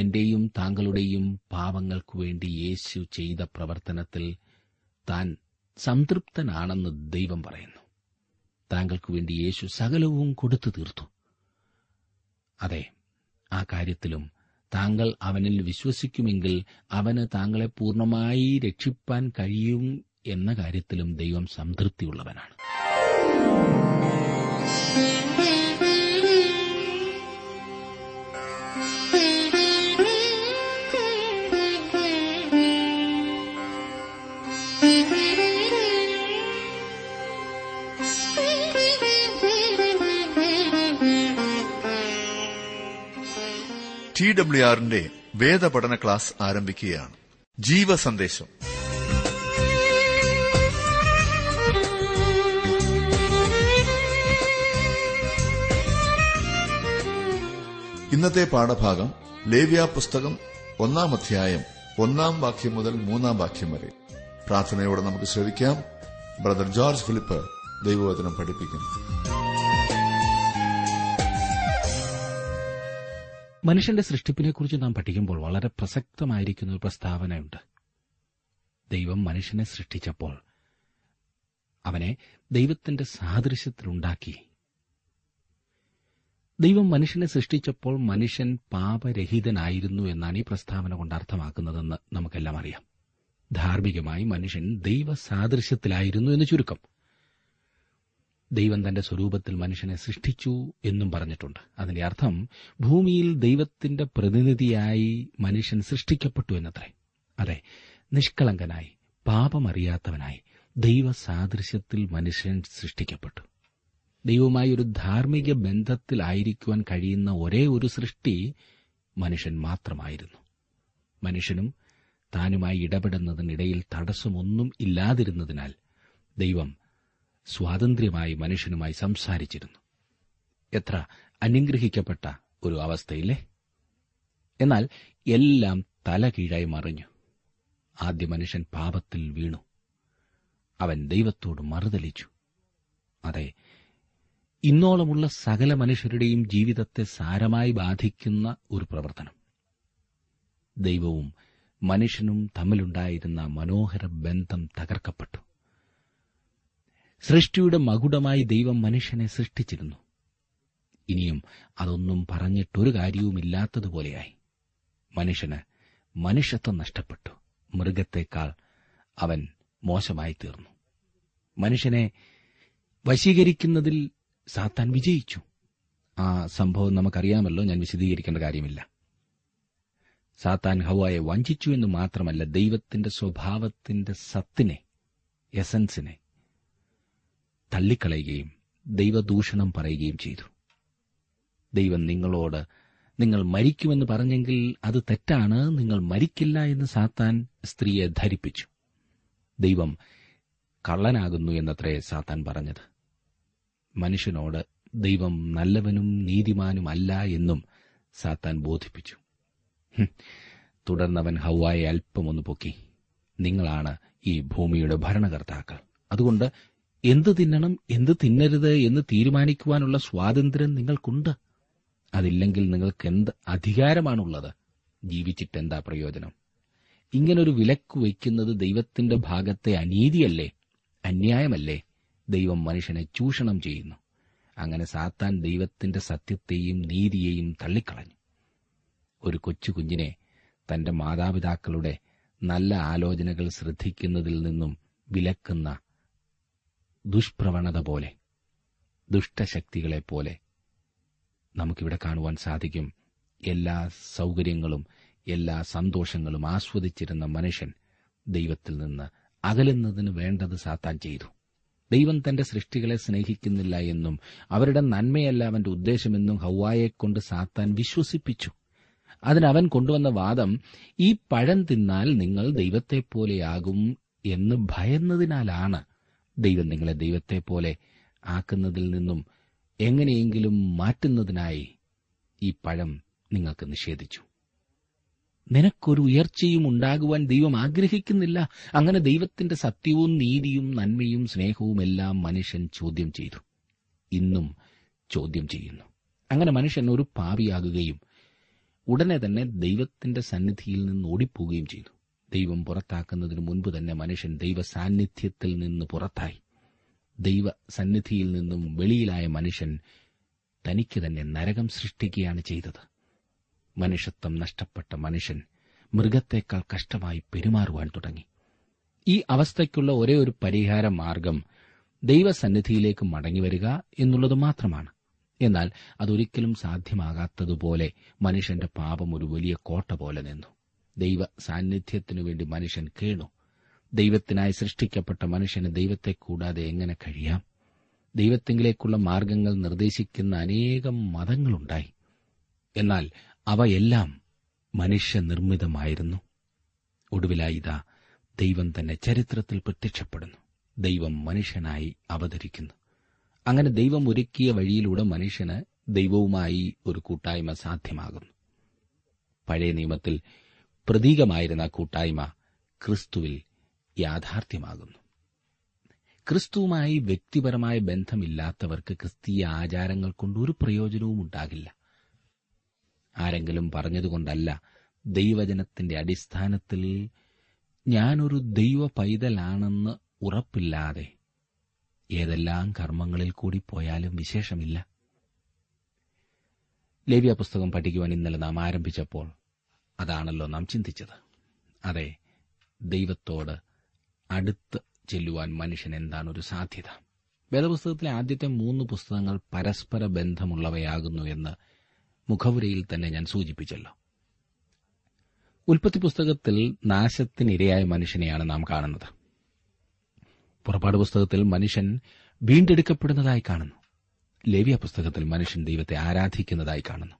എന്റെയും താങ്കളുടെയും പാപങ്ങൾക്കു വേണ്ടി യേശു ചെയ്ത പ്രവർത്തനത്തിൽ താൻ സംതൃപ്തനാണെന്ന് ദൈവം പറയുന്നു. താങ്കൾക്കു വേണ്ടി യേശു സകലവും കൊടുത്തു തീർത്തു. അതെ, ആ കാര്യത്തിലും താങ്കൾ അവനിൽ വിശ്വസിക്കുമെങ്കിൽ അവന് താങ്കളെ പൂർണ്ണമായി രക്ഷിപ്പാൻ കഴിയും എന്ന കാര്യത്തിലും ദൈവം സംതൃപ്തിയുള്ളവനാണ്. ടി ഡബ്ല്യു ആറിന്റെ വേദപഠന ക്ലാസ് ആരംഭിക്കുകയാണ്. ജീവ സന്ദേശം. ഇന്നത്തെ പാഠഭാഗം ലേവ്യാപുസ്തകം 1-ാം അധ്യായം 1-ാം വാക്യം മുതൽ 3-ാം വാക്യം വരെ. പ്രാർത്ഥനയോടെ നമുക്ക് ശ്രവിക്കാം. ബ്രദർ ജോർജ് ഫിലിപ്പ് ദൈവവചനം പഠിപ്പിക്കുന്നു. മനുഷ്യന്റെ സൃഷ്ടിപ്പിനെക്കുറിച്ച് നാം പഠിക്കുമ്പോൾ വളരെ പ്രസക്തമായിരിക്കുന്ന ഒരു പ്രസ്താവനയുണ്ട്. ദൈവം മനുഷ്യനെ സൃഷ്ടിച്ചപ്പോൾ അവനെ ദൈവത്തിന്റെ സാദൃശ്യത്തിലുണ്ടാക്കി. ദൈവം മനുഷ്യനെ സൃഷ്ടിച്ചപ്പോൾ മനുഷ്യൻ പാപരഹിതനായിരുന്നു എന്നാണ് ഈ പ്രസ്താവന കൊണ്ട് അർത്ഥമാക്കുന്നതെന്ന് നമുക്കെല്ലാം അറിയാം. ധാർമ്മികമായി മനുഷ്യൻ ദൈവസാദൃശ്യത്തിലായിരുന്നു എന്ന് ചുരുക്കം. ദൈവം തന്റെ സ്വരൂപത്തിൽ മനുഷ്യനെ സൃഷ്ടിച്ചു എന്നും പറഞ്ഞിട്ടുണ്ട്. അതിന്റെ അർത്ഥം ഭൂമിയിൽ ദൈവത്തിന്റെ പ്രതിനിധിയായി മനുഷ്യൻ സൃഷ്ടിക്കപ്പെട്ടു എന്നത്രേ. അതെ, നിഷ്കളങ്കനായി പാപമറിയാത്തവനായി ദൈവസാദൃശ്യത്തിൽ മനുഷ്യൻ സൃഷ്ടിക്കപ്പെട്ടു. ദൈവവുമായി ഒരു ധാർമ്മിക ബന്ധത്തിലായിരിക്കുവാൻ കഴിയുന്ന ഒരേ ഒരു സൃഷ്ടി മനുഷ്യൻ മാത്രമായിരുന്നു. മനുഷ്യനും താനുമായി ഇടപെടുന്നതിനിടയിൽ തടസ്സമൊന്നും ഇല്ലാതിരുന്നതിനാൽ ദൈവം സ്വാതന്ത്ര്യമായി മനുഷ്യനുമായി സംസാരിച്ചിരുന്നു. എത്ര അനുഗ്രഹിക്കപ്പെട്ട ഒരു അവസ്ഥയില്ലേ! എന്നാൽ എല്ലാം തല കീഴായി മറിഞ്ഞു. ആദ്യ മനുഷ്യൻ പാപത്തിൽ വീണു. അവൻ ദൈവത്തോട് മറുതലിച്ചു. അതെ, ഇന്നോളമുള്ള സകല മനുഷ്യരുടെയും ജീവിതത്തെ സാരമായി ബാധിക്കുന്ന ഒരു പ്രവർത്തനം. ദൈവവും മനുഷ്യനും തമ്മിലുണ്ടായിരുന്ന മനോഹര ബന്ധം തകർക്കപ്പെട്ടു. സൃഷ്ടിയുടെ മകുടമായി ദൈവം മനുഷ്യനെ സൃഷ്ടിച്ചിരുന്നു. ഇനിയും അതൊന്നും പറഞ്ഞിട്ടൊരു കാര്യവുമില്ലാത്തതുപോലെയായി മനുഷ്യന് മനുഷ്യത്വം നഷ്ടപ്പെട്ടു. മൃഗത്തേക്കാൾ അവൻ മോശമായി തീർന്നു. മനുഷ്യനെ വശീകരിക്കുന്നതിൽ സാത്താൻ വിജയിച്ചു. ആ സംഭവം നമുക്കറിയാമല്ലോ, ഞാൻ വിശദീകരിക്കേണ്ട കാര്യമില്ല. സാത്താൻ ഹവ്വായെ വഞ്ചിച്ചു എന്ന് മാത്രമല്ല, ദൈവത്തിന്റെ സ്വഭാവത്തിന്റെ സത്തിനെ, എസൻസിനെ തള്ളിക്കളയുകയും ദൈവദൂഷണം പറയുകയും ചെയ്തു. ദൈവം നിങ്ങളോട് നിങ്ങൾ മരിക്കുമെന്ന് പറഞ്ഞെങ്കിൽ അത് തെറ്റാണ്, നിങ്ങൾ മരിക്കില്ല എന്ന് സാത്താൻ സ്ത്രീയെ ധരിപ്പിച്ചു. ദൈവം കള്ളനാകുന്നു എന്നത്രേ സാത്താൻ പറഞ്ഞത്. മനുഷ്യനോട് ദൈവം നല്ലവനും നീതിമാനുമല്ല എന്നും സാത്താൻ ബോധിപ്പിച്ചു. തുടർന്നവൻ ഹവ്വായെ അല്പമൊന്ന് പൊക്കി. നിങ്ങളാണ് ഈ ഭൂമിയുടെ ഭരണകർത്താക്കൾ, അതുകൊണ്ട് എന്ത് തിന്നണം എന്ത് തിന്നരുത് എന്ന് തീരുമാനിക്കുവാനുള്ള സ്വാതന്ത്ര്യം നിങ്ങൾക്കുണ്ട്. അതില്ലെങ്കിൽ നിങ്ങൾക്ക് എന്ത് അധികാരമാണുള്ളത്? ജീവിച്ചിട്ടെന്താ പ്രയോജനം? ഇങ്ങനൊരു വിലക്ക് വയ്ക്കുന്നത് ദൈവത്തിന്റെ ഭാഗത്തെ അനീതിയല്ലേ, അന്യായമല്ലേ? ദൈവം മനുഷ്യനെ ചൂഷണം ചെയ്യുന്നു. അങ്ങനെ സാത്താൻ ദൈവത്തിന്റെ സത്യത്തെയും നീതിയെയും തള്ളിക്കളഞ്ഞു. ഒരു കൊച്ചുകുഞ്ഞിനെ തന്റെ മാതാപിതാക്കളുടെ നല്ല ആലോചനകൾ ശ്രദ്ധിക്കുന്നതിൽ നിന്നും വിലക്കുന്ന ദുഷ്പ്രവണത പോലെ, ദുഷ്ടശക്തികളെപ്പോലെ നമുക്കിവിടെ കാണുവാൻ സാധിക്കും. എല്ലാ സൗകര്യങ്ങളും എല്ലാ സന്തോഷങ്ങളും ആസ്വദിച്ചിരുന്ന മനുഷ്യൻ ദൈവത്തിൽ നിന്ന് അകലുന്നതിന് വേണ്ടത് സാത്താൻ ചെയ്തു. ദൈവം തന്റെ സൃഷ്ടികളെ സ്നേഹിക്കുന്നില്ല എന്നും അവരുടെ നന്മയല്ല അവന്റെ ഉദ്ദേശമെന്നും ഹവ്വായെക്കൊണ്ട് സാത്താൻ വിശ്വസിപ്പിച്ചു. അതിനവൻ കൊണ്ടുവന്ന വാദം, ഈ പഴം തിന്നാൽ നിങ്ങൾ ദൈവത്തെപ്പോലെയാകും എന്ന് ഭയന്നതിനാലാണ് ദൈവം നിങ്ങളെ ദൈവത്തെപ്പോലെ ആക്കുന്നതിൽ നിന്നും എങ്ങനെയെങ്കിലും മാറ്റുന്നതിനായി ഈ പഴം നിങ്ങൾക്ക് നിഷേധിച്ചു. നിനക്കൊരു ഉയർച്ചയും ഉണ്ടാകുവാൻ ദൈവം ആഗ്രഹിക്കുന്നില്ല. അങ്ങനെ ദൈവത്തിന്റെ സത്യവും നീതിയും നന്മയും സ്നേഹവും എല്ലാം മനുഷ്യൻ ചോദ്യം ചെയ്തു, ഇന്നും ചോദ്യം ചെയ്യുന്നു. അങ്ങനെ മനുഷ്യൻ ഒരു പാപിയാകുകയും ഉടനെ തന്നെ ദൈവത്തിന്റെ സന്നിധിയിൽ നിന്ന് ഓടിപ്പോവുകയും ചെയ്തു. ദൈവം പുറത്താക്കുന്നതിന് മുൻപ് തന്നെ മനുഷ്യൻ ദൈവ സാന്നിധ്യത്തിൽ നിന്ന് പുറത്തായി. ദൈവ സന്നിധിയിൽ നിന്നും വെളിയിലായ മനുഷ്യൻ തനിക്ക് തന്നെ നരകം സൃഷ്ടിക്കുകയാണ് ചെയ്തത്. മനുഷ്യത്വം നഷ്ടപ്പെട്ട മനുഷ്യൻ മൃഗത്തേക്കാൾ കഷ്ടമായി പെരുമാറുവാൻ തുടങ്ങി. ഈ അവസ്ഥയ്ക്കുള്ള ഒരേ ഒരു പരിഹാര മാർഗം ദൈവസന്നിധിയിലേക്ക് മടങ്ങിവരിക എന്നുള്ളത് മാത്രമാണ്. എന്നാൽ അതൊരിക്കലും സാധ്യമാകാത്തതുപോലെ മനുഷ്യന്റെ പാപം ഒരു വലിയ കോട്ട പോലെ നിന്നു. ദൈവ സാന്നിധ്യത്തിനുവേണ്ടി മനുഷ്യൻ കേണു. ദൈവത്തിനായി സൃഷ്ടിക്കപ്പെട്ട മനുഷ്യന് ദൈവത്തെ കൂടാതെ എങ്ങനെ കഴിയാം? ദൈവത്തിങ്കിലേക്കുള്ള മാർഗങ്ങൾ നിർദ്ദേശിക്കുന്ന അനേകം മതങ്ങളുണ്ടായി. എന്നാൽ അവയെല്ലാം മനുഷ്യനിർമ്മിതമായിരുന്നു. ഒടുവിലായി ഇതാ ദൈവം തന്നെ ചരിത്രത്തിൽ പ്രത്യക്ഷപ്പെടുന്നു. ദൈവം മനുഷ്യനായി അവതരിക്കുന്നു. അങ്ങനെ ദൈവം ഒരുക്കിയ വഴിയിലൂടെ മനുഷ്യന് ദൈവവുമായി ഒരു കൂട്ടായ്മ സാധ്യമാകുന്നു. പഴയ നിയമത്തിൽ പ്രതീകമായിരുന്ന കൂട്ടായ്മ ക്രിസ്തുവിൽ യാഥാർത്ഥ്യമാകുന്നു. ക്രിസ്തുവുമായി വ്യക്തിപരമായ ബന്ധമില്ലാത്തവർക്ക് ക്രിസ്തീയ ആചാരങ്ങൾ കൊണ്ട് ഒരു പ്രയോജനവും ഉണ്ടാകില്ല. ആരെങ്കിലും പറഞ്ഞതുകൊണ്ടല്ല, ദൈവജനത്തിന്റെ അടിസ്ഥാനത്തിൽ ഞാനൊരു ദൈവ പൈതലാണെന്ന് ഉറപ്പില്ലാതെ ഏതെല്ലാം കർമ്മങ്ങളിൽ കൂടി പോയാലും വിശേഷമില്ല. ലേവ്യാപുസ്തകം പഠിക്കുവാൻ ഇന്നലെ നാം ആരംഭിച്ചപ്പോൾ അതാണല്ലോ നാം ചിന്തിച്ചത്. അതെ, ദൈവത്തോട് അടുത്ത് ചെല്ലുവാൻ മനുഷ്യൻ എന്താണൊരു സാധ്യത. വേദപുസ്തകത്തിലെ ആദ്യത്തെ 3 പുസ്തകങ്ങൾ പരസ്പര ബന്ധമുള്ളവയാകുന്നു എന്ന് മുഖവുരയിൽ തന്നെ ഞാൻ സൂചിപ്പിച്ചല്ലോ. ഉൽപ്പത്തി പുസ്തകത്തിൽ നാശത്തിനിരയായ മനുഷ്യനെയാണ് നാം കാണുന്നത്. പുറപ്പാട് പുസ്തകത്തിൽ മനുഷ്യൻ വീണ്ടെടുക്കപ്പെടുന്നതായി കാണുന്നു. ലേവ്യ പുസ്തകത്തിൽ മനുഷ്യൻ ദൈവത്തെ ആരാധിക്കുന്നതായി കാണുന്നു.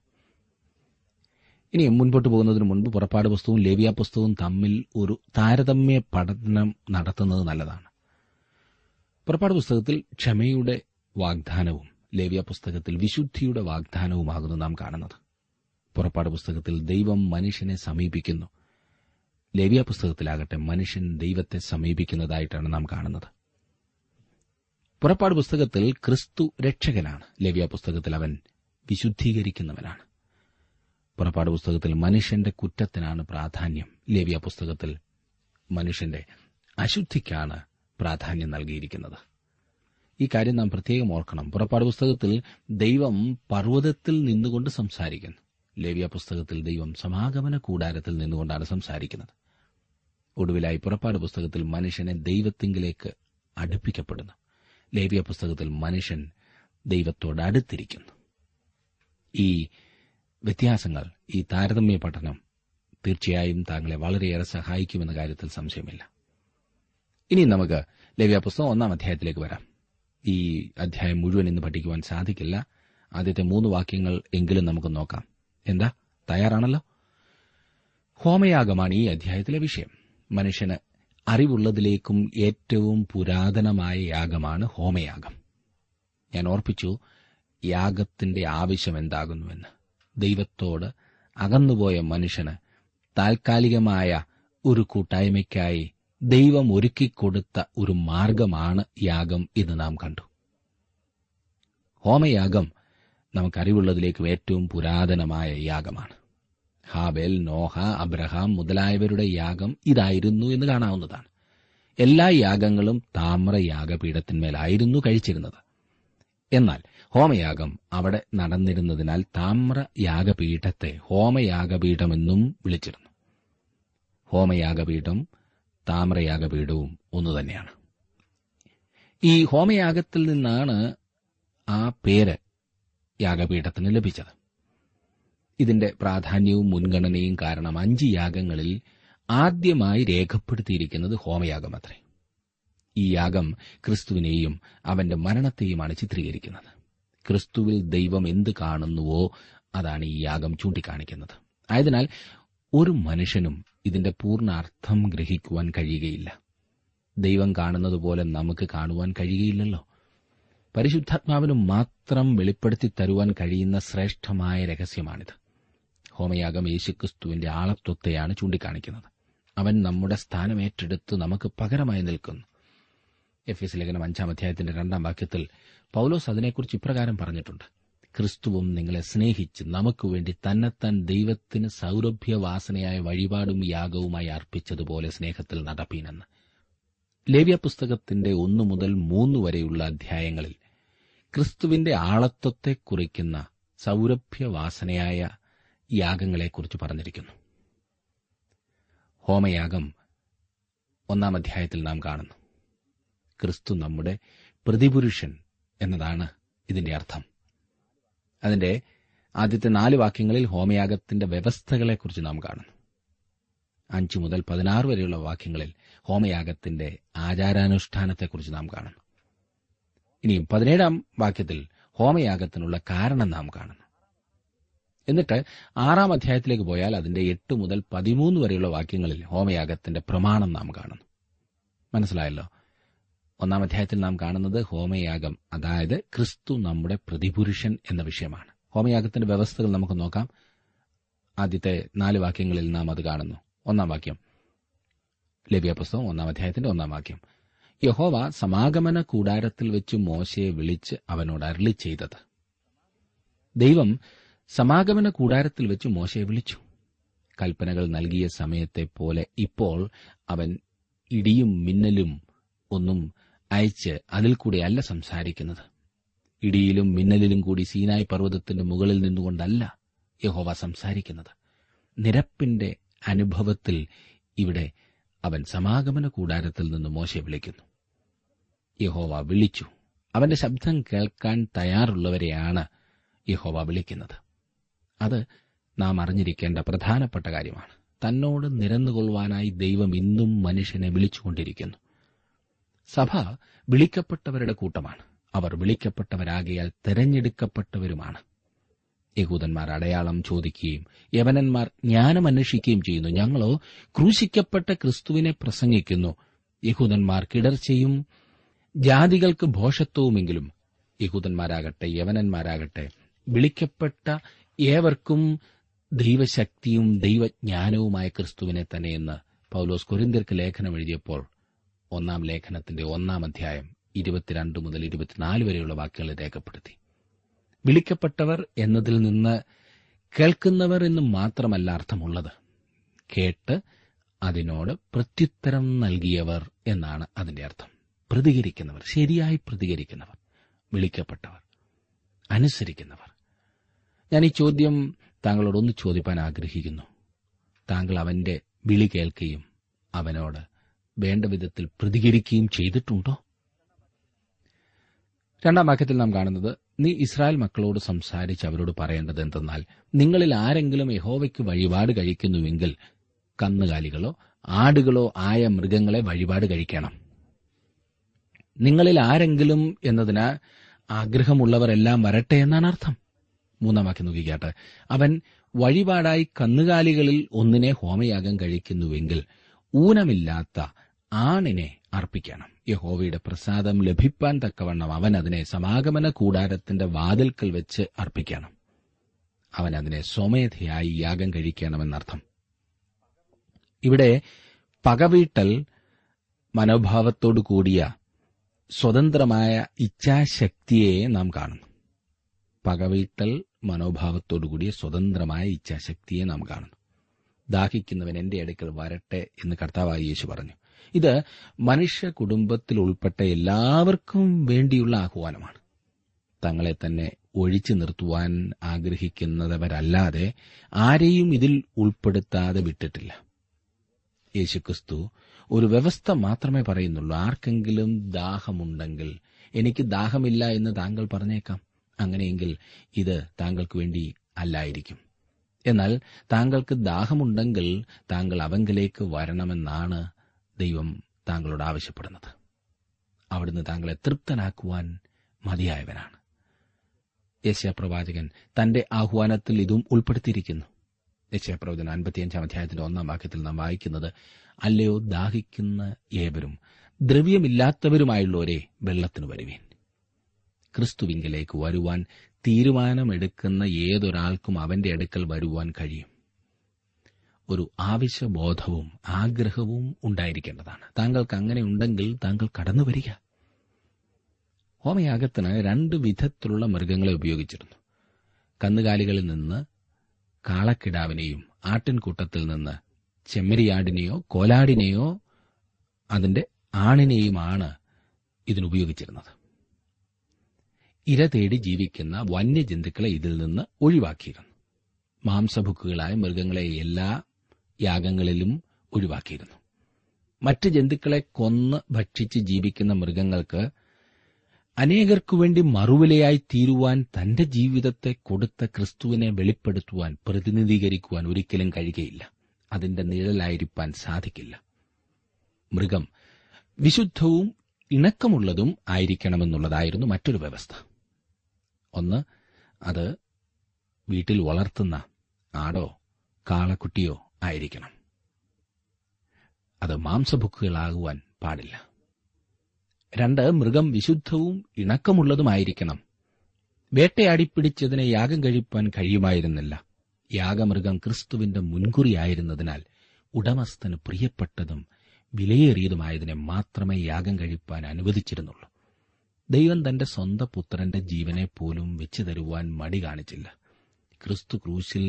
ഇനി മുൻപോട്ട് പോകുന്നതിന് മുൻപ് പുറപ്പാട് പുസ്തകവും ലേവ്യ പുസ്തകവും തമ്മിൽ ഒരു താരതമ്യ പഠനം നടത്തുന്നത് നല്ലതാണ്. പുറപ്പാട് പുസ്തകത്തിൽ ക്ഷമയുടെ വാഗ്ദാനവും ലേവ്യ പുസ്തകത്തിൽ വിശുദ്ധിയുടെ വാഗ്ദാനവുമാകുന്നു നാം കാണുന്നത്. പുറപ്പാട് പുസ്തകത്തിൽ ദൈവം മനുഷ്യനെ സമീപിക്കുന്നു. ലേവ്യ പുസ്തകത്തിലാകട്ടെ മനുഷ്യൻ ദൈവത്തെ സമീപിക്കുന്നതായിട്ടാണ് നാം കാണുന്നത്. പുറപ്പാട് പുസ്തകത്തിൽ ക്രിസ്തു രക്ഷകനാണ്. ലേവ്യ പുസ്തകത്തിൽ അവൻ വിശുദ്ധീകരിക്കുന്നവനാണ്. പുറപ്പാട് പുസ്തകത്തിൽ മനുഷ്യന്റെ കുറ്റത്തിനാണ് പ്രാധാന്യം. ലേവ്യ പുസ്തകത്തിൽ മനുഷ്യന്റെ അശുദ്ധിക്കാണ് പ്രാധാന്യം നൽകിയിരിക്കുന്നത്. ഈ കാര്യം നാം പ്രത്യേകം ഓർക്കണം. പുറപ്പാട് പുസ്തകത്തിൽ ദൈവം പർവ്വതത്തിൽ നിന്നുകൊണ്ട് സംസാരിക്കുന്നു. ലേവ്യ പുസ്തകത്തിൽ ദൈവം സമാഗമന കൂടാരത്തിൽ നിന്നുകൊണ്ടാണ് സംസാരിക്കുന്നത്. ഒടുവിലായി പുറപ്പാട് പുസ്തകത്തിൽ മനുഷ്യനെ ദൈവത്തിങ്കിലേക്ക് അടുപ്പിക്കപ്പെടുന്നു. ലേവ്യ പുസ്തകത്തിൽ മനുഷ്യൻ ദൈവത്തോട് അടുത്തിരിക്കുന്നു. ഈ വ്യത്യാസങ്ങൾ, ഈ താരതമ്യ പഠനം തീർച്ചയായും താങ്കളെ വളരെയേറെ സഹായിക്കുമെന്ന കാര്യത്തിൽ സംശയമില്ല. ഇനി നമുക്ക് ലേവ്യ പുസ്തകം 1-ാം അധ്യായത്തിലേക്ക് വരാം. ഈ അധ്യായം മുഴുവൻ ഇന്ന് പഠിക്കുവാൻ സാധിക്കില്ല. ആദ്യത്തെ 3 വാക്യങ്ങൾ എങ്കിലും നമുക്ക് നോക്കാം. എന്താ, തയ്യാറാണല്ലോ? ഹോമയാഗമാണ് ഈ അധ്യായത്തിലെ വിഷയം. മനുഷ്യന് അറിവുള്ളതിലേക്കും ഏറ്റവും പുരാതനമായ യാഗമാണ് ഹോമയാഗം. ഞാൻ ഓർപ്പിച്ചു യാഗത്തിന്റെ ആവശ്യം എന്താകുന്നുവെന്ന്. ദൈവത്തോട് അകന്നുപോയ മനുഷ്യന് താൽക്കാലികമായ ഒരു കൂട്ടായ്മയ്ക്കായി ദൈവം ഒരുക്കിക്കൊടുത്ത ഒരു മാർഗമാണ് യാഗം എന്ന് നാം കണ്ടു. ഹോമയാഗം നമുക്കറിവുള്ളതിലേക്കും ഏറ്റവും പുരാതനമായ യാഗമാണ്. ഹാബേൽ, നോഹ, അബ്രഹാം മുതലായവരുടെ യാഗം ഇതായിരുന്നു എന്ന് കാണാവുന്നതാണ്. എല്ലാ യാഗങ്ങളും താമ്ര യാഗപീഠത്തിന്മേലായിരുന്നു കഴിച്ചിരുന്നത്. എന്നാൽ ഹോമയാഗം അവിടെ നടന്നിരുന്നതിനാൽ താമ്ര യാഗപീഠത്തെ ഹോമയാഗപീഠമെന്നും വിളിച്ചിരുന്നു. ഹോമയാഗപീഠം താമ്രയാഗപീഠവും ഒന്നുതന്നെയാണ്. ഈ ഹോമയാഗത്തിൽ നിന്നാണ് ആ പേര് യാഗപീഠത്തിന് ലഭിച്ചത്. ഇതിന്റെ പ്രാധാന്യവും മുൻഗണനയും കാരണം 5 യാഗങ്ങളിൽ ആദ്യമായി രേഖപ്പെടുത്തിയിരിക്കുന്നത് ഹോമയാഗം അത്രേ. ഈ യാഗം ക്രിസ്തുവിനെയും അവന്റെ മരണത്തെയുമാണ് ചിത്രീകരിക്കുന്നത്. ക്രിസ്തുവിൽ ദൈവം എന്ത് കാണുന്നുവോ അതാണ് ഈ യാഗം ചൂണ്ടിക്കാണിക്കുന്നത്. ആയതിനാൽ ഒരു മനുഷ്യനും ഇതിന്റെ പൂർണ്ണ അർത്ഥം ഗ്രഹിക്കുവാൻ കഴിയുകയില്ല. ദൈവം കാണുന്നതുപോലെ നമുക്ക് കാണുവാൻ കഴിയുകയില്ലല്ലോ. പരിശുദ്ധാത്മാവിന് മാത്രം വെളിപ്പെടുത്തി തരുവാൻ കഴിയുന്ന ശ്രേഷ്ഠമായ രഹസ്യമാണിത്. ഹോമയാഗം യേശുക്രിസ്തുവിന്റെ ആളത്വത്തെയാണ് ചൂണ്ടിക്കാണിക്കുന്നത്. അവൻ നമ്മുടെ സ്ഥാനമേറ്റെടുത്ത് നമുക്ക് പകരമായി നിൽക്കുന്നു. എഫെസ്യലേഖനം 5-ാം അധ്യായത്തിന്റെ 2-ാം വാക്യത്തിൽ പൗലോസ് അതിനെക്കുറിച്ച് ഇപ്രകാരം പറഞ്ഞിട്ടുണ്ട്: ക്രിസ്തുവും നിങ്ങളെ സ്നേഹിച്ച് നമുക്കുവേണ്ടി തന്നെത്താൻ ദൈവത്തിന് സൗരഭ്യവാസനയായ വഴിപാടും യാഗവുമായി അർപ്പിച്ചതുപോലെ സ്നേഹത്തിൽ നടപ്പീനെന്ന്. ലേവ്യാപുസ്തകത്തിന്റെ 1 മുതൽ 3 വരെയുള്ള അധ്യായങ്ങളിൽ ക്രിസ്തുവിന്റെ ആളത്വത്തെ കുറിക്കുന്ന സൗരഭ്യവാസനയായ യാഗങ്ങളെക്കുറിച്ച് പറഞ്ഞിരിക്കുന്നു. ഹോമയാഗം 1-ാം അധ്യായത്തിൽ നാം കാണുന്നു. ക്രിസ്തു നമ്മുടെ പ്രതിപുരുഷൻ എന്നതാണ് ഇതിന്റെ അർത്ഥം. അതിന്റെ ആദ്യത്തെ 4 വാക്യങ്ങളിൽ ഹോമയാഗത്തിന്റെ വ്യവസ്ഥകളെക്കുറിച്ച് നാം കാണുന്നു. 5 മുതൽ 16 വരെയുള്ള വാക്യങ്ങളിൽ ഹോമയാഗത്തിന്റെ ആചാരാനുഷ്ഠാനത്തെക്കുറിച്ച് നാം കാണുന്നു. ഇനിയും 17-ാം വാക്യത്തിൽ ഹോമയാഗത്തിനുള്ള കാരണം നാം കാണുന്നു. എന്നിട്ട് 6-ാം അധ്യായത്തിലേക്ക് പോയാൽ അതിന്റെ 8 മുതൽ 13 വരെയുള്ള വാക്യങ്ങളിൽ ഹോമയാഗത്തിന്റെ പ്രമാണം നാം കാണുന്നു. മനസ്സിലായല്ലോ? 1-ാം അധ്യായത്തിൽ നാം കാണുന്നത് ഹോമയാഗം, അതായത് ക്രിസ്തു നമ്മുടെ പ്രതിപുരുഷൻ എന്ന വിഷയമാണ്. ഹോമയാഗത്തിന്റെ വ്യവസ്ഥകൾ നമുക്ക് നോക്കാം. ആദ്യത്തെ 4 വാക്യങ്ങളിൽ നാം അത് കാണുന്നു. 1-ാം വാക്യം, ലേവ്യാപുസ്തകം 1-ാം അധ്യായത്തിന്റെ 1-ാം വാക്യം, യഹോവ സമാഗമന കൂടാരത്തിൽ വെച്ച് മോശയെ വിളിച്ച് അവനോട് അരുളി ചെയ്തത്. ദൈവം സമാഗമന കൂടാരത്തിൽ വെച്ച് മോശയെ വിളിച്ചു. കൽപ്പനകൾ നൽകിയ സമയത്തെ പോലെ ഇപ്പോൾ അവൻ ഇടിയും മിന്നലും ഒന്നും അയച്ച് അതിൽ കൂടെയല്ല സംസാരിക്കുന്നത്. ഇടിയിലും മിന്നലിലും കൂടി സീനായ് പർവ്വതത്തിന്റെ മുകളിൽ നിന്നുകൊണ്ടല്ല യഹോവ സംസാരിക്കുന്നത്. നിരപ്പിന്റെ അനുഭവത്തിൽ ഇവിടെ അവൻ സമാഗമന കൂടാരത്തിൽ നിന്ന് മോശയെ വിളിക്കുന്നു. യഹോവ വിളിച്ചു. അവന്റെ ശബ്ദം കേൾക്കാൻ തയ്യാറുള്ളവരെയാണ് യഹോവ വിളിക്കുന്നത്. അത് നാം അറിഞ്ഞിരിക്കേണ്ട പ്രധാനപ്പെട്ട കാര്യമാണ്. തന്നോട് നിരന്നുകൊള്ളുവാനായി ദൈവം ഇന്നും മനുഷ്യനെ വിളിച്ചുകൊണ്ടിരിക്കുന്നു. സഭ വിളിക്കപ്പെട്ടവരുടെ കൂട്ടമാണ്. അവർ വിളിക്കപ്പെട്ടവരാകയാൽ തെരഞ്ഞെടുക്കപ്പെട്ടവരുമാണ്. യഹൂദന്മാർ അടയാളം ചോദിക്കുകയും യവനന്മാർ ജ്ഞാനം അന്വേഷിക്കുകയും ചെയ്യുന്നു. ഞങ്ങളോ ക്രൂശിക്കപ്പെട്ട ക്രിസ്തുവിനെ പ്രസംഗിക്കുന്നു. യഹൂദന്മാർ കിടർച്ചയും ജാതികൾക്ക് ഭോഷത്വവുമെങ്കിലും യഹൂദന്മാരാകട്ടെ യവനന്മാരാകട്ടെ വിളിക്കപ്പെട്ട ഏവർക്കും ദൈവശക്തിയും ദൈവജ്ഞാനവുമായ ക്രിസ്തുവിനെ തന്നെയെന്ന് പൗലോസ് കൊരിന്ദർക്ക് ലേഖനം എഴുതിയപ്പോൾ 1-ാം ലേഖനത്തിന്റെ 1-ാം അധ്യായം 22 മുതൽ 24 വരെയുള്ള വാക്യങ്ങൾ രേഖപ്പെടുത്തി. വിളിക്കപ്പെട്ടവർ എന്നതിൽ നിന്ന് കേൾക്കുന്നവർ എന്ന് മാത്രമല്ല അർത്ഥമുള്ളത്, കേട്ട് അതിനോട് പ്രത്യുത്തരം നൽകിയവർ എന്നാണ് അതിന്റെ അർത്ഥം. പ്രതികരിക്കുന്നവർ, ശരിയായി പ്രതികരിക്കുന്നവർ, വിളിക്കപ്പെട്ടവർ, അനുസരിക്കുന്നവർ. ഞാൻ ഈ ചോദ്യം താങ്കളോടൊന്ന് ചോദിപ്പാൻ ആഗ്രഹിക്കുന്നു. താങ്കൾ അവന്റെ വിളി കേൾക്കുകയും അവനോട് വേണ്ട വിധത്തിൽ പ്രതികരിക്കുകയും ചെയ്തിട്ടുണ്ടോ? 2-ാം വാക്യത്തിൽ നാം കാണുന്നത്, നീ ഇസ്രായേൽ മക്കളോട് സംസാരിച്ച് അവരോട് പറയേണ്ടത് എന്തെന്നാൽ, നിങ്ങളിൽ ആരെങ്കിലും യഹോവയ്ക്ക് വഴിപാട് കഴിക്കുന്നുവെങ്കിൽ കന്നുകാലികളോ ആടുകളോ ആയ മൃഗങ്ങളെ വഴിപാട് കഴിക്കണം. നിങ്ങളിൽ ആരെങ്കിലും എന്നതിന് ആഗ്രഹമുള്ളവരെല്ലാം വരട്ടെ എന്നാണ് അർത്ഥം. 3-ാം വാക്യം നോക്കിക്കാട്ടെ, അവൻ വഴിപാടായി കന്നുകാലികളിൽ ഒന്നിനെ ഹോമയാഗം കഴിക്കുന്നുവെങ്കിൽ ഊനമില്ലാത്ത ആണിനെ അർപ്പിക്കണം. യഹോവയുടെ പ്രസാദം ലഭിപ്പാൻ തക്കവണ്ണം അവൻ അതിനെ സമാഗമന കൂടാരത്തിന്റെ വാതിൽക്കൽ വെച്ച് അർപ്പിക്കണം. അവൻ അതിനെ സ്വമേധയായി യാഗം കഴിക്കണമെന്നർത്ഥം. ഇവിടെ പകവീട്ടൽ മനോഭാവത്തോടു കൂടിയ സ്വതന്ത്രമായ ഇച്ഛാശക്തിയെ നാം കാണുന്നു. പകവീട്ടൽ മനോഭാവത്തോടുകൂടിയ സ്വതന്ത്രമായ ഇച്ഛാശക്തിയെ നാം കാണുന്നു. ദാഹിക്കുന്നവൻ എന്റെ അടുക്കൽ വരട്ടെ എന്ന് കർത്താവായ യേശു പറഞ്ഞു. ഇത് മനുഷ്യ കുടുംബത്തിൽ ഉൾപ്പെട്ട എല്ലാവർക്കും വേണ്ടിയുള്ള ആഹ്വാനമാണ്. തങ്ങളെ തന്നെ ഒഴിച്ചു നിർത്തുവാൻ ആഗ്രഹിക്കുന്നവരല്ലാതെ ആരെയും ഇതിൽ ഉൾപ്പെടുത്താതെ വിട്ടിട്ടില്ല. യേശുക്രിസ്തു ഒരു വ്യവസ്ഥ മാത്രമേ പറയുന്നുള്ളൂ. ആർക്കെങ്കിലും ദാഹമുണ്ടെങ്കിൽ എനിക്ക് ദാഹമില്ല എന്ന് താങ്കൾ പറഞ്ഞേക്കാം. അങ്ങനെയെങ്കിൽ ഇത് താങ്കൾക്ക് വേണ്ടി അല്ലായിരിക്കും. എന്നാൽ താങ്കൾക്ക് ദാഹമുണ്ടെങ്കിൽ താങ്കൾ അവങ്കിലേക്ക് വരണമെന്നാണ് ദൈവം താങ്കളോട് ആവശ്യപ്പെടുന്നത്. അവിടുന്ന് താങ്കളെ തൃപ്തനാക്കുവാൻ മതിയായവനാണ്. യെശയാപ്രവാചകൻ തന്റെ ആഹ്വാനത്തിൽ ഇതും ഉൾപ്പെടുത്തിയിരിക്കുന്നു. യെശയാപ്രവചനം 55-ാം അധ്യായത്തിന്റെ 1-ാം വാക്യത്തിൽ നാം വായിക്കുന്നത്, അല്ലയോ ദാഹിക്കുന്ന ഏവരും ദ്രവ്യമില്ലാത്തവരുമായുള്ളവരെ വെള്ളത്തിനു വരുവീൻ. ക്രിസ്തുവിങ്കലേക്ക് വരുവാൻ തീരുമാനമെടുക്കുന്ന ഏതൊരാൾക്കും അവന്റെ അടുക്കൽ വരുവാൻ കഴിയും. ഒരു ആവശ്യബോധവും ആഗ്രഹവും ഉണ്ടായിരിക്കേണ്ടതാണ്. താങ്കൾക്ക് അങ്ങനെ ഉണ്ടെങ്കിൽ താങ്കൾ കടന്നു വരിക. ഹോമയാഗത്തിന് 2 വിധത്തിലുള്ള മൃഗങ്ങളെ ഉപയോഗിച്ചിരുന്നു. കന്നുകാലികളിൽ നിന്ന് കാളക്കിടാവിനെയും ആട്ടിൻകൂട്ടത്തിൽ നിന്ന് ചെമ്മരിയാടിനെയോ കോലാടിനെയോ അതിന്റെ ആണിനെയുമാണ് ഇതിനുപയോഗിച്ചിരുന്നത്. ഇര തേടി ജീവിക്കുന്ന വന്യജന്തുക്കളെ ഇതിൽ നിന്ന് ഒഴിവാക്കിയിരുന്നു. മാംസഭുക്കുകളായ മൃഗങ്ങളെ എല്ലാ യാഗങ്ങളിലും ഒഴിവാക്കിയിരുന്നു. മറ്റ് ജന്തുക്കളെ കൊന്ന് ഭക്ഷിച്ച് ജീവിക്കുന്ന മൃഗങ്ങൾക്ക് അനേകർക്കുവേണ്ടി മറുവിലയായി തീരുവാൻ തന്റെ ജീവിതത്തെ കൊടുത്ത ക്രിസ്തുവിനെ വെളിപ്പെടുത്തുവാൻ, പ്രതിനിധീകരിക്കുവാൻ ഒരിക്കലും കഴിയുകയില്ല. അതിന്റെ നിഴലായിരിക്കാൻ സാധിക്കില്ല. മൃഗം വിശുദ്ധവും ഇണക്കമുള്ളതും ആയിരിക്കണമെന്നുള്ളതായിരുന്നു മറ്റൊരു വ്യവസ്ഥ. ഒന്ന്, അത് വീട്ടിൽ വളർത്തുന്ന ആടോ കാളക്കുട്ടിയോ ആയിരിക്കണം. അത് മാംസഭുക്കുകളാകുവാൻ പാടില്ല. രണ്ട്, മൃഗം വിശുദ്ധവും ഇണക്കമുള്ളതുമായിരിക്കണം. വേട്ടയാടിപ്പിടിച്ചതിനെ യാഗം കഴിപ്പാൻ കഴിയുമായിരുന്നില്ല. യാഗമൃഗം ക്രിസ്തുവിന്റെ മുൻകുറിയായിരുന്നതിനാൽ ഉടമസ്ഥന് പ്രിയപ്പെട്ടതും വിലയേറിയതുമായതിനെ മാത്രമേ യാഗം കഴിപ്പാൻ അനുവദിച്ചിരുന്നുള്ളൂ. ദൈവം തന്റെ സ്വന്തം പുത്രന്റെ ജീവനെ പോലും വെച്ചു തരുവാൻ മടി കാണിച്ചില്ല. ക്രിസ്തു ക്രൂശിൽ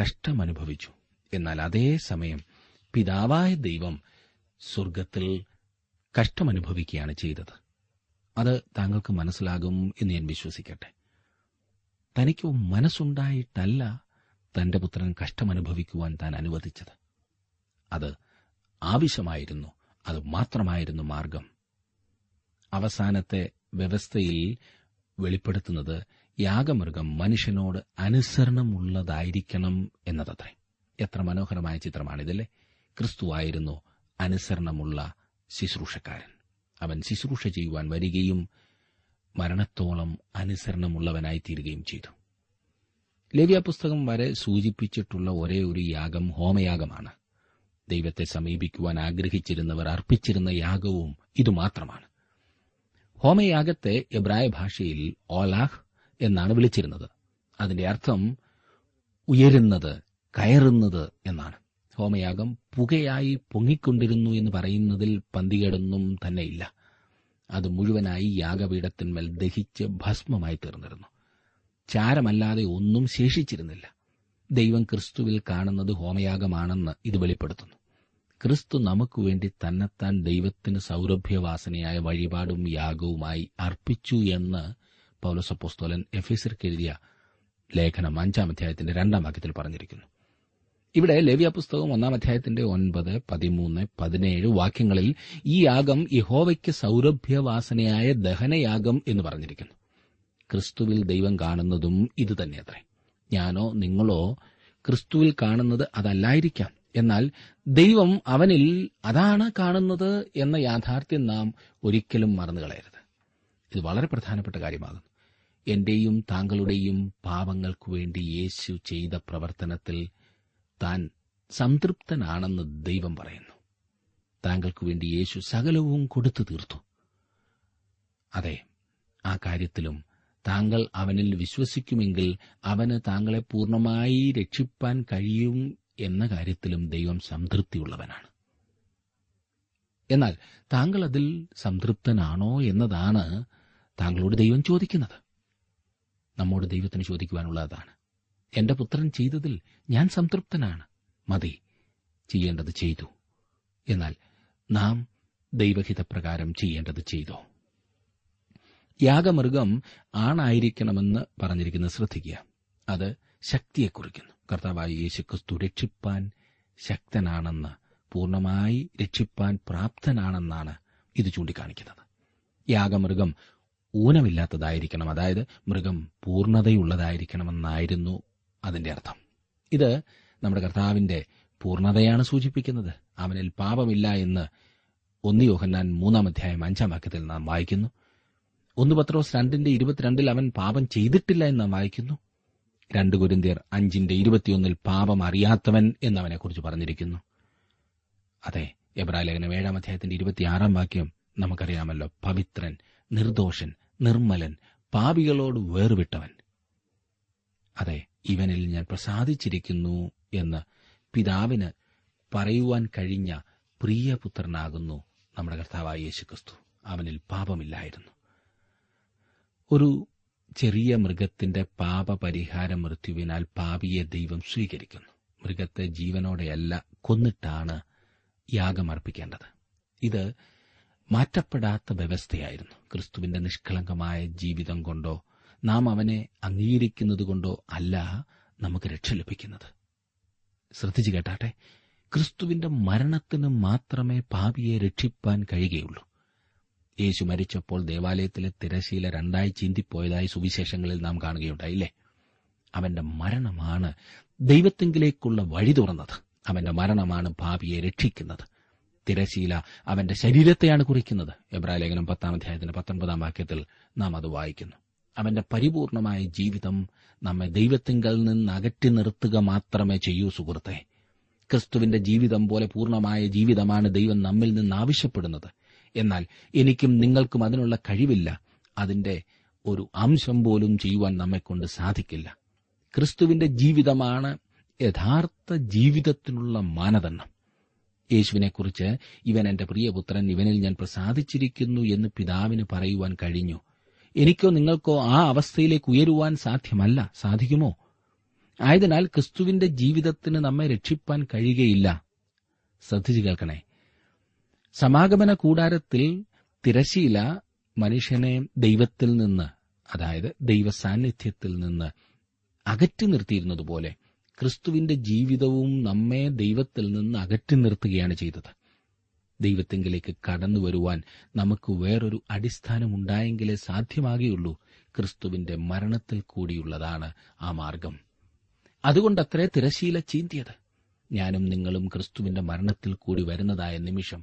കഷ്ടമനുഭവിച്ചു. എന്നാൽ അതേ സമയം പിതാവായ ദൈവം സ്വർഗത്തിൽ കഷ്ടമനുഭവിക്കുകയാണ് ചെയ്തത്. അത് താങ്കൾക്ക് മനസ്സിലാകും എന്ന് ഞാൻ വിശ്വസിക്കട്ടെ. തനിക്ക് മനസ്സുണ്ടായിട്ടല്ല തന്റെ പുത്രൻ കഷ്ടമനുഭവിക്കുവാൻ താൻ അനുവദിച്ചത്. അത് ആവശ്യമായിരുന്നു, അത് മാത്രമായിരുന്നു മാർഗം. അവസാനത്തെ വ്യവസ്ഥയിൽ വെളിപ്പെടുത്തുന്നത് യാഗമൃഗം മനുഷ്യനോട് അനുസരണമുള്ളതായിരിക്കണം എന്നതത്രേ. എത്ര മനോഹരമായ ചിത്രമാണിതല്ലേ. ക്രിസ്തുവായിരുന്നു അനുസരണമുള്ള ശുശ്രൂഷക്കാരൻ. അവൻ ശുശ്രൂഷ ചെയ്യുവാൻ വരികയും മരണത്തോളം അനുസരണമുള്ളവനായി തീരുകയും ചെയ്തു. ലേവ്യാപുസ്തകം വരെ സൂചിപ്പിച്ചിട്ടുള്ള ഒരേ ഒരു യാഗം ഹോമയാഗമാണ്. ദൈവത്തെ സമീപിക്കുവാൻ ആഗ്രഹിച്ചിരുന്നവർ അർപ്പിച്ചിരുന്ന യാഗവും ഇതുമാത്രമാണ്. ഹോമയാഗത്തെ എബ്രായ ഭാഷയിൽ ഓലാഹ് എന്നാണ് വിളിച്ചിരുന്നത്. അതിന്റെ അർത്ഥം ഉയരുന്നത്, കയറുന്നത് എന്നാണ്. ഹോമയാഗം പുകയായി പൊങ്ങിക്കൊണ്ടിരുന്നു എന്ന് പറയുന്നതിൽ പന്തികേടൊന്നും തന്നെയില്ല. അത് മുഴുവനായി യാഗപീഠത്തിന്മേൽ ദഹിച്ച് ഭസ്മമായി തീർന്നിരുന്നു. ചാരമല്ലാതെ ഒന്നും ശേഷിച്ചിരുന്നില്ല. ദൈവം ക്രിസ്തുവിൽ കാണുന്നത് ഹോമയാഗമാണെന്ന് ഇത് വെളിപ്പെടുത്തുന്നു. ക്രിസ്തു നമുക്കുവേണ്ടി തന്നെത്താൻ ദൈവത്തിന് സൗരഭ്യവാസനയായ വഴിപാടും യാഗവുമായി അർപ്പിച്ചു എന്ന് പൗലോസ് അപ്പോസ്തലൻ എഫേസ്യർക്ക് എഴുതിയ ലേഖനം 5-ാം അധ്യായത്തിന്റെ 2-ാം വാക്യത്തിൽ പറഞ്ഞിരിക്കുന്നു. ഇവിടെ ലേവ്യാപുസ്തകം 1-ാം അധ്യായത്തിന്റെ 9, 13, 17 വാക്യങ്ങളിൽ ഈ യാഗം യഹോവയ്ക്ക് സൗരഭ്യവാസനയായ ദഹനയാഗം എന്ന് പറഞ്ഞിരിക്കുന്നു. ക്രിസ്തുവിൽ ദൈവം കാണുന്നതും ഇത് തന്നെയത്രേ. ഞാനോ നിങ്ങളോ ക്രിസ്തുവിൽ കാണുന്നത് അതല്ലായിരിക്കാം. എന്നാൽ ദൈവം അവനിൽ അതാണ് കാണുന്നത് എന്ന യാഥാർത്ഥ്യം നാം ഒരിക്കലും മറന്നുകളയരുത്. ഇത് വളരെ പ്രധാനപ്പെട്ട കാര്യമാകുന്നു. എന്റെയും താങ്കളുടെയും പാപങ്ങൾക്കുവേണ്ടി യേശു ചെയ്ത പ്രവർത്തനത്തിൽ താൻ സംതൃപ്തനാണെന്ന് ദൈവം പറയുന്നു. താങ്കൾക്കുവേണ്ടി യേശു സകലവും കൊടുത്തു തീർത്തു. അതെ, ആ കാര്യത്തിലും താങ്കൾ അവനിൽ വിശ്വസിക്കുമെങ്കിൽ അവന് താങ്കളെ പൂർണ്ണമായി രക്ഷിപ്പാൻ കഴിയും എന്ന കാര്യത്തിലും ദൈവം സംതൃപ്തിയുള്ളവനാണ്. എന്നാൽ താങ്കൾ അതിൽ സംതൃപ്തനാണോ എന്നതാണ് താങ്കളോട് ദൈവം ചോദിക്കുന്നത്. നമ്മോട് ദൈവത്തിന് ചോദിക്കുവാനുള്ളതാണ്. എന്റെ പുത്രൻ ചെയ്തതിൽ ഞാൻ സംതൃപ്തനാണ്, മതി, ചെയ്യേണ്ടത് ചെയ്തു. എന്നാൽ നാം ദൈവഹിതപ്രകാരം ചെയ്യേണ്ടത് ചെയ്തോ? യാഗമൃഗം ആണായിരിക്കണമെന്ന് പറഞ്ഞിരിക്കുന്നത് ശ്രദ്ധിക്കുക. അത് ശക്തിയെ കുറിക്കുന്നു. കർത്താവായ യേശുക്രിസ്തു രക്ഷിപ്പാൻ ശക്തനാണെന്ന്, പൂർണ്ണമായി രക്ഷിപ്പാൻ പ്രാപ്തനാണെന്നാണ് ഇത് ചൂണ്ടിക്കാണിക്കുന്നത്. യാഗമൃഗം ഊനമില്ലാത്തതായിരിക്കണം, അതായത് മൃഗം പൂർണ്ണതയുള്ളതായിരിക്കണമെന്നായിരുന്നു അതിന്റെ അർത്ഥം. ഇത് നമ്മുടെ കർത്താവിന്റെ പൂർണ്ണതയാണ് സൂചിപ്പിക്കുന്നത്. അവനിൽ പാപമില്ല എന്ന് 1 യോഹന്നാൻ 3-ാം അധ്യായം 5-ാം വാക്യത്തിൽ നാം വായിക്കുന്നു. 1 പത്രോസ് 2:22 അവൻ പാപം ചെയ്തിട്ടില്ല എന്ന് നാം വായിക്കുന്നു. 2 കൊരിന്ദർ 5:21 പാപം അറിയാത്തവൻ എന്നവനെക്കുറിച്ച് പറഞ്ഞിരിക്കുന്നു. അതെ, എബ്രായലേഖനം 7-ാം അധ്യായത്തിന്റെ 26-ാം വാക്യം നമുക്കറിയാമല്ലോ. പവിത്രൻ, നിർദോഷൻ, നിർമ്മലൻ, പാപികളോട് വേർവിട്ടവൻ. അതെ, ഇവനിൽ ഞാൻ പ്രസാദിച്ചിരിക്കുന്നു എന്ന് പിതാവിന് പറയുവാൻ കഴിഞ്ഞ പ്രിയപുത്രനാകുന്നു നമ്മുടെ കർത്താവായ യേശുക്രിസ്തു. അവനിൽ പാപമില്ലായിരുന്നു. ഒരു ചെറിയ മൃഗത്തിന്റെ പാപപരിഹാര മൃത്യുവിനാൽ പാപിയെ ദൈവം സ്വീകരിക്കുന്നു. മൃഗത്തെ ജീവനോടെയല്ല, കൊന്നിട്ടാണ് യാഗമർപ്പിക്കേണ്ടത്. ഇത് മാറ്റപ്പെടാത്ത വ്യവസ്ഥയായിരുന്നു. ക്രിസ്തുവിന്റെ നിഷ്കളങ്കമായ ജീവിതം കൊണ്ടോ നാം അവനെ അംഗീകരിക്കുന്നതുകൊണ്ടോ അല്ല നമുക്ക് രക്ഷ ലഭിക്കുന്നത്. ശ്രദ്ധിച്ചു കേട്ടാട്ടെ, ക്രിസ്തുവിന്റെ മരണത്തിന് മാത്രമേ പാപിയെ രക്ഷിപ്പാൻ കഴിയുകയുള്ളൂ. യേശു മരിച്ചപ്പോൾ ദേവാലയത്തിലെ തിരശീല രണ്ടായി ചീന്തിപ്പോയതായി സുവിശേഷങ്ങളിൽ നാം കാണുകയുണ്ടായില്ലേ. അവന്റെ മരണമാണ് ദൈവത്തെങ്കിലേക്കുള്ള വഴി തുറന്നത്. അവന്റെ മരണമാണ് ഭാവിയെ രക്ഷിക്കുന്നത്. തിരശീല അവന്റെ ശരീരത്തെയാണ് കുറിക്കുന്നത്. എബ്രായലേഖനം 10:19 നാം അത് വായിക്കുന്നു. അവന്റെ പരിപൂർണമായ ജീവിതം നമ്മെ ദൈവത്തിങ്കൽ നിന്ന് അകറ്റി നിർത്തുക മാത്രമേ ചെയ്യൂ സുഹൃത്തെ. ക്രിസ്തുവിന്റെ ജീവിതം പോലെ പൂർണ്ണമായ ജീവിതമാണ് ദൈവം നമ്മിൽ നിന്ന് ആവശ്യപ്പെടുന്നത്. എന്നാൽ എനിക്കും നിങ്ങൾക്കും അതിനുള്ള കഴിവില്ല. അതിന്റെ ഒരു അംശം പോലും ചെയ്യുവാൻ നമ്മെക്കൊണ്ട് സാധിക്കില്ല. ക്രിസ്തുവിന്റെ ജീവിതമാണ് യഥാർത്ഥ ജീവിതത്തിനുള്ള മാനദണ്ഡം. യേശുവിനെക്കുറിച്ച് ഇവൻ എന്റെ പ്രിയപുത്രൻ, ഇവനിൽ ഞാൻ പ്രസാദിച്ചിരിക്കുന്നു എന്ന് പിതാവിന് പറയുവാൻ കഴിഞ്ഞു. എനിക്കോ നിങ്ങൾക്കോ ആ അവസ്ഥയിലേക്ക് ഉയരുവാൻ സാധ്യമല്ല. സാധിക്കുമോ? ആയതിനാൽ ക്രിസ്തുവിന്റെ ജീവിതത്തിന് നമ്മെ രക്ഷിപ്പാൻ കഴിയുകയില്ല. ശ്രദ്ധിച്ചു കേൾക്കണേ, സമാഗമന കൂടാരത്തിൽ തിരശീല മനുഷ്യനെ ദൈവത്തിൽ നിന്ന്, അതായത് ദൈവസാന്നിധ്യത്തിൽ നിന്ന് അകറ്റി നിർത്തിയിരുന്നതുപോലെ ക്രിസ്തുവിന്റെ ജീവിതവും നമ്മെ ദൈവത്തിൽ നിന്ന് അകറ്റി നിർത്തുകയാണ് ചെയ്തത്. ദൈവത്തെങ്കിലേക്ക് കടന്നു വരുവാൻ നമുക്ക് വേറൊരു അടിസ്ഥാനമുണ്ടായെങ്കിലേ സാധ്യമാകുകയുള്ളൂ. ക്രിസ്തുവിന്റെ മരണത്തിൽ കൂടിയുള്ളതാണ് ആ മാർഗം. അതുകൊണ്ടത്രേ തിരശീല ചീന്തിയത്. ഞാനും നിങ്ങളും ക്രിസ്തുവിന്റെ മരണത്തിൽ കൂടി വരുന്നതായ നിമിഷം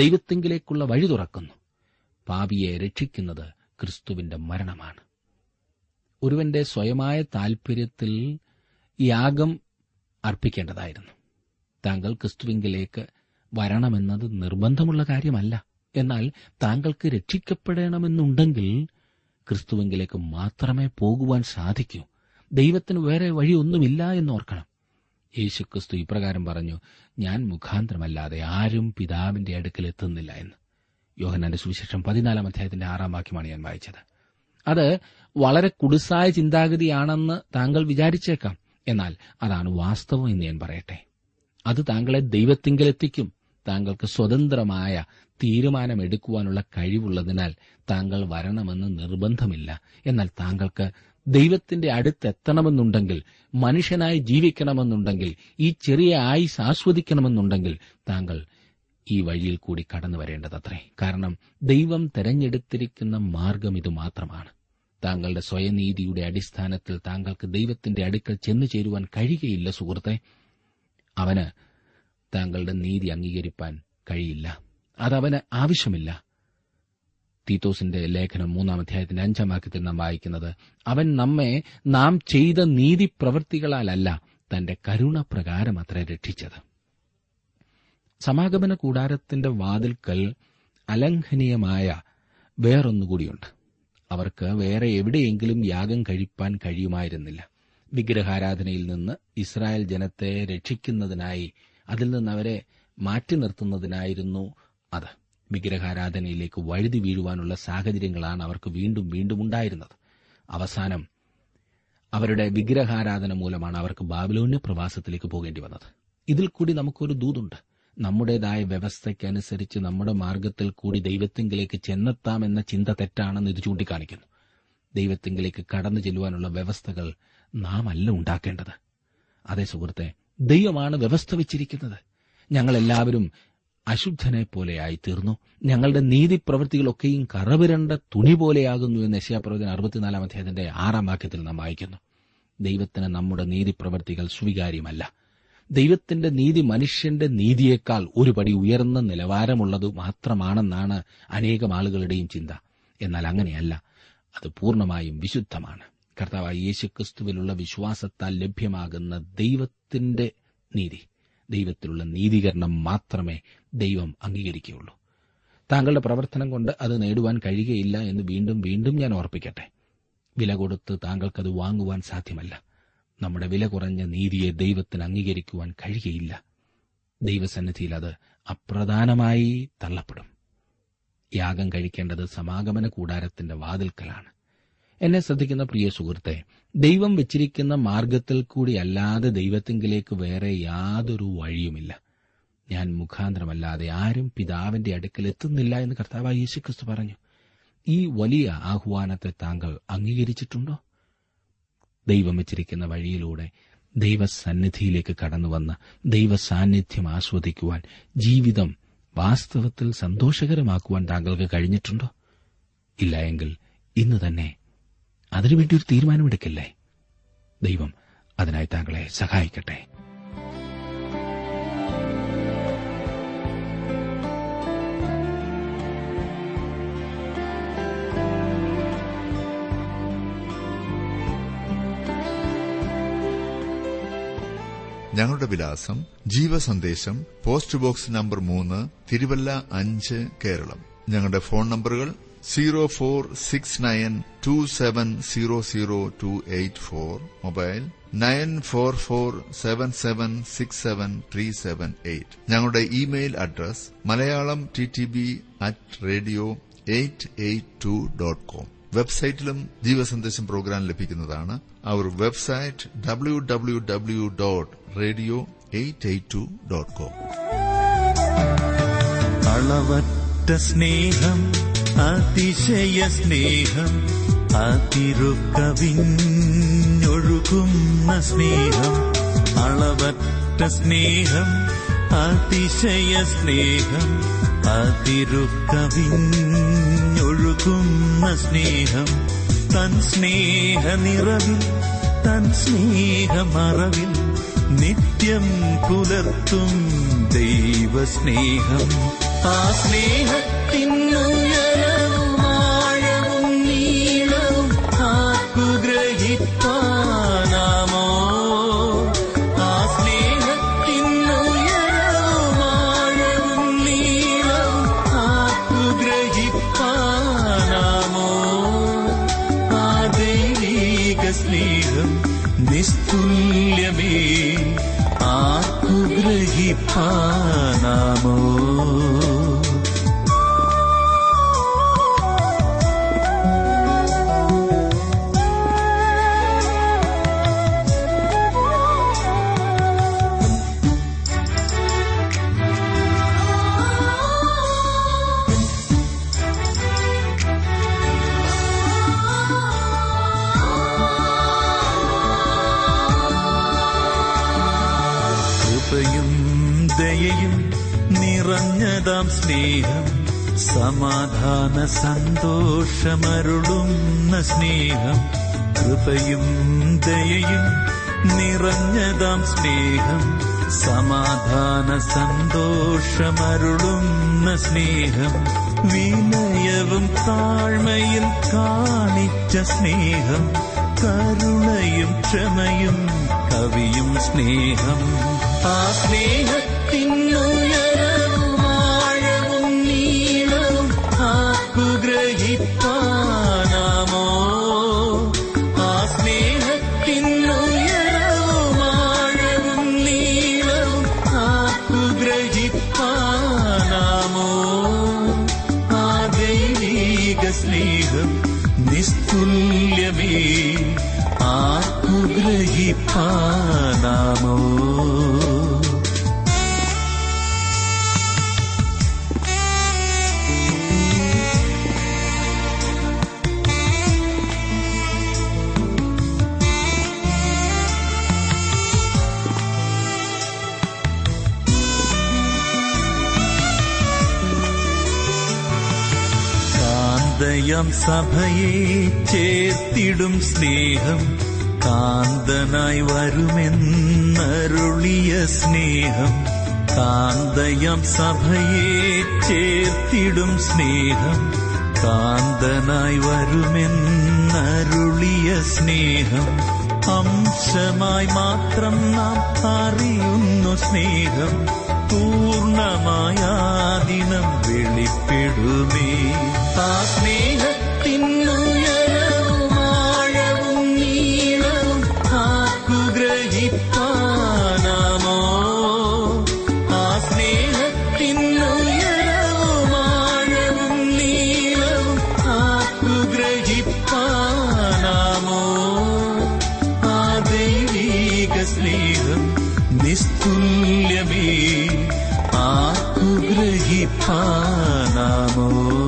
ദൈവത്തെങ്കിലേക്കുള്ള വഴി തുറക്കുന്നു. പാപിയെ രക്ഷിക്കുന്നത് ക്രിസ്തുവിന്റെ മരണമാണ്. ഒരുവന്റെ സ്വയമായ താൽപര്യത്തിൽ യാഗം അർപ്പിക്കേണ്ടതായിരുന്നു. താങ്കൾ ക്രിസ്തുവിങ്കിലേക്ക് വരണമെന്നത് നിർബന്ധമുള്ള കാര്യമല്ല. എന്നാൽ താങ്കൾക്ക് രക്ഷിക്കപ്പെടണമെന്നുണ്ടെങ്കിൽ ക്രിസ്തുവിങ്കിലേക്ക് മാത്രമേ പോകുവാൻ സാധിക്കൂ. ദൈവത്തിന് വേറെ വഴിയൊന്നുമില്ല എന്നോർക്കണം. യേശുക്രിസ്തു ഇപ്രകാരം പറഞ്ഞു, ഞാൻ മുഖാന്തരമല്ലാതെ ആരും പിതാവിന്റെ അടുക്കൽ എത്തുന്നില്ല എന്ന്. യോഹന്നാന്റെ സുവിശേഷം 14:6 ഞാൻ വായിച്ചത്. അത് വളരെ കുടുസായ ചിന്താഗതിയാണെന്ന് താങ്കൾ വിചാരിച്ചേക്കാം. എന്നാൽ അതാണ് വാസ്തവം എന്ന് ഞാൻ പറയട്ടെ. അത് താങ്കളെ ദൈവത്തിങ്കലെത്തിക്കും. താങ്കൾക്ക് സ്വതന്ത്രമായ തീരുമാനമെടുക്കുവാനുള്ള കഴിവുള്ളതിനാൽ താങ്കൾ വരണമെന്ന് നിർബന്ധമില്ല. എന്നാൽ താങ്കൾക്ക് ദൈവത്തിന്റെ അടുത്തെത്തണമെന്നുണ്ടെങ്കിൽ, മനുഷ്യനായി ജീവിക്കണമെന്നുണ്ടെങ്കിൽ, ഈ ചെറിയ ആയുസ് ആസ്വദിക്കണമെന്നുണ്ടെങ്കിൽ താങ്കൾ ഈ വഴിയിൽ കൂടി കടന്നു വരേണ്ടതത്രേ. കാരണം ദൈവം തെരഞ്ഞെടുത്തിരിക്കുന്ന മാർഗം ഇത് മാത്രമാണ്. താങ്കളുടെ സ്വയനീതിയുടെ അടിസ്ഥാനത്തിൽ താങ്കൾക്ക് ദൈവത്തിന്റെ അടുക്കൽ ചെന്നു ചേരുവാൻ കഴിയുകയില്ല സുഹൃത്തെ. അവന് താങ്കളുടെ നീതി അംഗീകരിപ്പാൻ കഴിയില്ല. അതവന് ആവശ്യമില്ല. തീത്തോസിന്റെ ലേഖനം 3:5 നാം വായിക്കുന്നത്, അവൻ നമ്മെ നാം ചെയ്ത നീതി പ്രവൃത്തികളാലല്ല, തന്റെ കരുണ പ്രകാരം അത്ര രക്ഷിച്ചത്. സമാഗമന കൂടാരത്തിന്റെ വാതിൽക്കൽ അലംഘനീയമായ വേറൊന്നുകൂടിയുണ്ട്. അവർക്ക് വേറെ എവിടെയെങ്കിലും യാഗം കഴിപ്പാൻ കഴിയുമായിരുന്നില്ല. വിഗ്രഹാരാധനയിൽ നിന്ന് ഇസ്രായേൽ ജനത്തെ രക്ഷിക്കുന്നതിനായി, അതിൽ നിന്ന് അവരെ മാറ്റി നിർത്തുന്നതിനായിരുന്നു അത്. വിഗ്രഹാരാധനയിലേക്ക് വഴുതി വീഴുവാനുള്ള സാഹചര്യങ്ങളാണ് അവർക്ക് വീണ്ടും വീണ്ടും ഉണ്ടായിരുന്നത്. അവസാനം അവരുടെ വിഗ്രഹാരാധന മൂലമാണ് അവർക്ക് ബാബിലോന്യ പ്രവാസത്തിലേക്ക് പോകേണ്ടി വന്നത്. ഇതിൽ കൂടി നമുക്കൊരു ദൂതുണ്ട്. നമ്മുടേതായ വ്യവസ്ഥയ്ക്കനുസരിച്ച് നമ്മുടെ മാർഗത്തിൽ കൂടി ദൈവത്തിങ്കിലേക്ക് ചെന്നെത്താമെന്ന ചിന്ത തെറ്റാണെന്ന് ഇത് ചൂണ്ടിക്കാണിക്കുന്നു. ദൈവത്തിങ്കിലേക്ക് കടന്നു ചെല്ലുവാനുള്ള വ്യവസ്ഥകൾ നാം അല്ല ഉണ്ടാക്കേണ്ടത്. അതേ സുഹൃത്തെ, ദൈവമാണ് വ്യവസ്ഥ വച്ചിരിക്കുന്നത്. ഞങ്ങളെല്ലാവരും അശുദ്ധനെ പോലെയായി തീർന്നു, ഞങ്ങളുടെ നീതി പ്രവൃത്തികളൊക്കെയും കറവിരണ്ട തുണി പോലെയാകുന്നു എന്ന് യെശയാപ്രവചനം 64:6 നാം വായിക്കുന്നു. ദൈവത്തിന് നമ്മുടെ നീതി പ്രവൃത്തികൾ സ്വീകാര്യമല്ല. ദൈവത്തിന്റെ നീതി മനുഷ്യന്റെ നീതിയേക്കാൾ ഒരുപടി ഉയർന്ന നിലവാരമുള്ളത് മാത്രമാണെന്നാണ് അനേകം ആളുകളുടെയും ചിന്ത. എന്നാൽ അങ്ങനെയല്ല. അത് പൂർണ്ണമായും വിശുദ്ധമാണ്. കർത്താവായ യേശുക്രിസ്തുവിലുള്ള വിശ്വാസത്താൽ ലഭ്യമാകുന്ന ദൈവത്തിന്റെ നീതി, ദൈവത്തിലുള്ള നീതീകരണം മാത്രമേ ദൈവം അംഗീകരിക്കുകയുള്ളൂ. താങ്കളുടെ പ്രവർത്തനം കൊണ്ട് അത് നേടുവാൻ കഴിയുകയില്ല എന്ന് വീണ്ടും വീണ്ടും ഞാൻ ഓർപ്പിക്കട്ടെ. വില കൊടുത്ത് താങ്കൾക്കത് വാങ്ങുവാൻ സാധ്യമല്ല. നമ്മുടെ വില കുറഞ്ഞ നീതിയെ ദൈവത്തിന് അംഗീകരിക്കുവാൻ കഴിയുകയില്ല. ദൈവസന്നിധിയിൽ അത് അപ്രധാനമായി തള്ളപ്പെടും. യാഗം കഴിക്കേണ്ടത് സമാഗമന കൂടാരത്തിന്റെ വാതിൽക്കലാണ്. എന്നെ ശ്രദ്ധിക്കുന്ന പ്രിയ സുഹൃത്തെ, ദൈവം വെച്ചിരിക്കുന്ന മാർഗത്തിൽ കൂടിയല്ലാതെ ദൈവത്തിങ്കിലേക്ക് വേറെ യാതൊരു വഴിയുമില്ല. ഞാൻ മുഖാന്തരമല്ലാതെ ആരും പിതാവിന്റെ അടുക്കൽ എത്തുന്നില്ല എന്ന് കർത്താവായ യേശുക്രിസ്തു പറഞ്ഞു. ഈ വലിയ ആഹ്വാനത്തെ താങ്കൾ അംഗീകരിച്ചിട്ടുണ്ടോ? ദൈവം വെച്ചിരിക്കുന്ന വഴിയിലൂടെ ദൈവസന്നിധിയിലേക്ക് കടന്നുവന്ന് ദൈവസാന്നിധ്യം ആസ്വദിക്കുവാൻ, ജീവിതം വാസ്തവത്തിൽ സന്തോഷകരമാക്കുവാൻ താങ്കൾക്ക് കഴിഞ്ഞിട്ടുണ്ടോ? ഇല്ല എങ്കിൽ ഇന്ന് തന്നെ അതിനുവേണ്ടി ഒരു തീരുമാനമെടുക്കല്ലേ? ദൈവം അതിനായി താങ്കളെ സഹായിക്കട്ടെ. ഞങ്ങളുടെ വിലാസം: Jeeva Sandesham, post box number 3, Thiruvalla 5, Keralam. ഞങ്ങളുടെ ഫോൺ നമ്പറുകൾ 0469270028, മൊബൈൽ 9447767378. ഞങ്ങളുടെ ഇമെയിൽ അഡ്രസ് malayalamttb@radio882.com. വെബ്സൈറ്റിലും ജീവസന്ദേശം പ്രോഗ്രാം ലഭിക്കുന്നതാണ്. അവർ വെബ്സൈറ്റ് www.radio882.com. അളവറ്റ സ്നേഹം, അതിശയ സ്നേഹം, അതിരുക്കവിഞ്ഞൊഴുകുന്ന സ്നേഹം, അളവറ്റ സ്നേഹം, അതിശയ സ്നേഹം, അതിരുക്കവിഞ്ഞൊഴുകുന്ന സ്നേഹം, തൻ സ്നേഹനിറവിൽ, തൻ സ്നേഹമറവിൽ നിത്യം പുലർത്തും ദൈവസ്നേഹം. ആ സ്നേഹത്തിനുയരവും ആഴവും നീളവും ആഗ്രഹിപ്പാനാമോ. ആ സ്നേഹത്തിനുയരവും ആഴവും നീളവും ആഗ്രഹിപ്പാനാമോ. ആ ദൈവിക സ്നേഹം നിസ്തുല്യമേ, ആഗ്രഹിപ്പാനാമോ. നിറഞ്ഞതാം സ്നേഹം, സമാധാന സന്തോഷമരുളുന്ന സ്നേഹം, കൃപയും ദയയും നിറഞ്ഞതാം സ്നേഹം, സമാധാന സന്തോഷമരുളുന്ന സ്നേഹം, വിനയവും താഴ്മയിൽ കാണിച്ച സ്നേഹം, കരുണയും ക്ഷമയും കവിയും സ്നേഹം. ആ സ്നേഹത്തിനുയരവും ആഴവും നീളവും ആഗ്രഹിപ്പാനാമോ. ആ സ്നേഹത്തിനുയരവും ആഴവും നീളവും ആഗ്രഹിപ്പാനാമോ. ആ ദൈവിക സ്നേഹം നിസ്തുല്യമേ, ആഗ്രഹിപ്പാനാമോ. കാന്തയം സഭയെ ചേർത്തിടും സ്നേഹം, കാന്തനായി വരുമെന്നരുളിയ സ്നേഹം, കാന്തയം സഭയെ ചേർത്തിടും സ്നേഹം, കാന്തനായി വരുമെന്നരുളിയ സ്നേഹം, അംശമായി മാത്രം നാം അറിയുന്നു സ്നേഹം, പൂർണ്ണമായാദിനം വെളിപ്പെടുമേ. ആ സ്നേഹത്തിനുയരവും ആഴവും നീളവും ആഗ്രഹിപ്പാനാമോ. ആ സ്നേഹത്തിനുയരവും ആഴവും നീളവും ആഗ്രഹിപ്പാനാമോ. മഹിമാനാമോ.